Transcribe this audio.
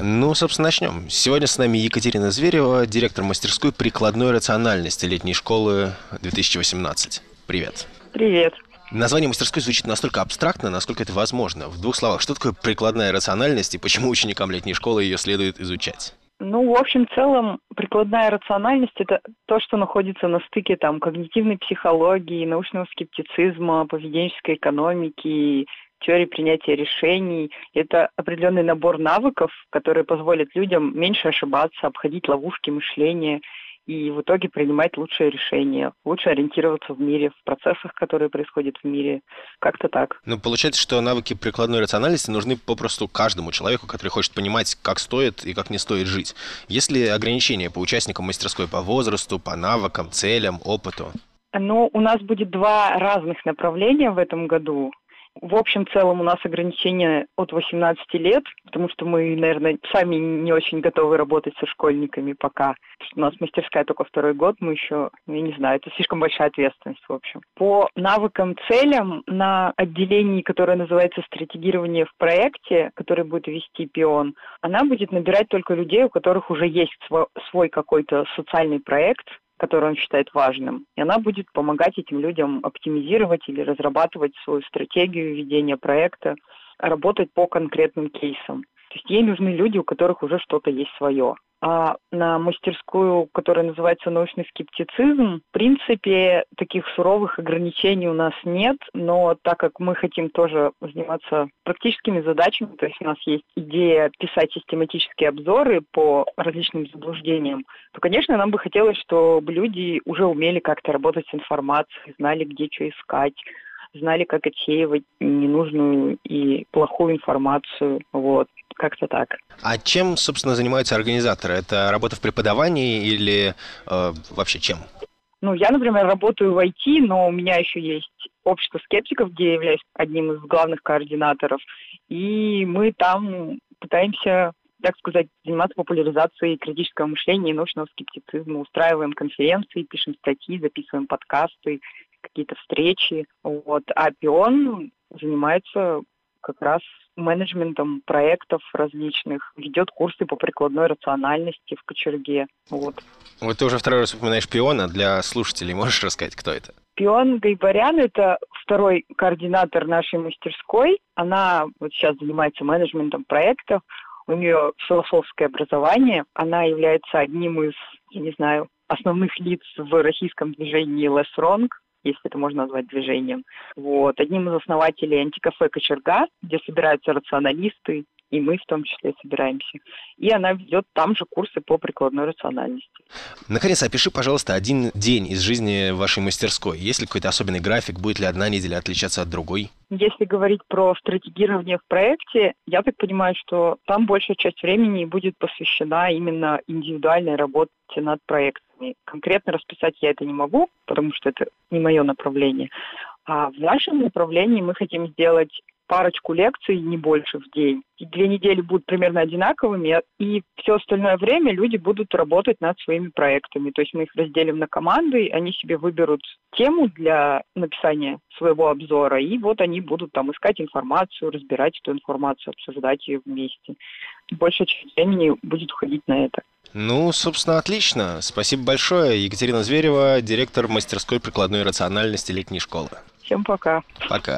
Ну, собственно, начнем. Сегодня с нами Екатерина Зверева, директор мастерской прикладной рациональности летней школы 2018. Привет. Привет. Название мастерской звучит настолько абстрактно, насколько это возможно. В двух словах, что такое прикладная рациональность и почему ученикам летней школы ее следует изучать? Ну, в общем, в целом, прикладная рациональность – это то, что находится на стыке там когнитивной психологии, научного скептицизма, поведенческой экономики, теории принятия решений. Это определенный набор навыков, которые позволят людям меньше ошибаться, обходить ловушки мышления и в итоге принимать лучшие решения, лучше ориентироваться в мире, в процессах, которые происходят в мире, как-то так. Ну, получается, что навыки прикладной рациональности нужны попросту каждому человеку, который хочет понимать, как стоит и как не стоит жить. Есть ли ограничения по участникам мастерской по возрасту, по навыкам, целям, опыту? Ну, у нас будет два разных направления в этом году. В общем целом у нас ограничения от 18 лет, потому что мы, наверное, сами не очень готовы работать со школьниками пока. У нас мастерская только второй год, мы еще, я не знаю, это слишком большая ответственность, в общем. По навыкам, целям на отделении, которое называется «Стратегирование в проекте», который будет вести Пион, она будет набирать только людей, у которых уже есть свой какой-то социальный проект, который он считает важным. И она будет помогать этим людям оптимизировать или разрабатывать свою стратегию ведения проекта, работать по конкретным кейсам. То есть ей нужны люди, у которых уже что-то есть свое. А на мастерскую, которая называется «Научный скептицизм», в принципе, таких суровых ограничений у нас нет, но так как мы хотим тоже заниматься практическими задачами, то есть у нас есть идея писать систематические обзоры по различным заблуждениям, то, конечно, нам бы хотелось, чтобы люди уже умели как-то работать с информацией, знали, где что искать, знали, как отсеивать ненужную и плохую информацию, вот. Как-то так. А чем, собственно, занимаются организаторы? Это работа в преподавании или вообще чем? Ну, я, например, работаю в IT, но у меня еще есть общество скептиков, где я являюсь одним из главных координаторов. И мы там пытаемся, так сказать, заниматься популяризацией критического мышления и научного скептицизма. Устраиваем конференции, пишем статьи, записываем подкасты, какие-то встречи. Вот. А Пион занимается как раз менеджментом проектов различных, ведет курсы по прикладной рациональности в Кочерге. Вот ты уже второй раз упоминаешь Пиона. Для слушателей можешь рассказать, кто это? Пион Гайбарян – это второй координатор нашей мастерской. Она вот сейчас занимается менеджментом проектов. У нее философское образование. Она является одним из, я не знаю, основных лиц в российском движении Less Wrong, если это можно назвать движением. Вот. Одним из основателей антикафе «Кочерга», где собираются рационалисты, и мы в том числе собираемся. И она ведет там же курсы по прикладной рациональности. Наконец, опиши, пожалуйста, один день из жизни вашей мастерской. Есть ли какой-то особенный график? Будет ли одна неделя отличаться от другой? Если говорить про стратегирование в проекте, я так понимаю, что там большая часть времени будет посвящена именно индивидуальной работе над проектами. Конкретно расписать я это не могу, потому что это не мое направление. А в нашем направлении мы хотим сделать парочку лекций, не больше, в день. 2 недели будут примерно одинаковыми, и все остальное время люди будут работать над своими проектами. То есть мы их разделим на команды, они себе выберут тему для написания своего обзора, и вот они будут там искать информацию, разбирать эту информацию, обсуждать ее вместе. Большая часть времени будет уходить на это. Ну, собственно, отлично. Спасибо большое. Екатерина Зверева, директор мастерской прикладной рациональности летней школы. Всем пока. Пока.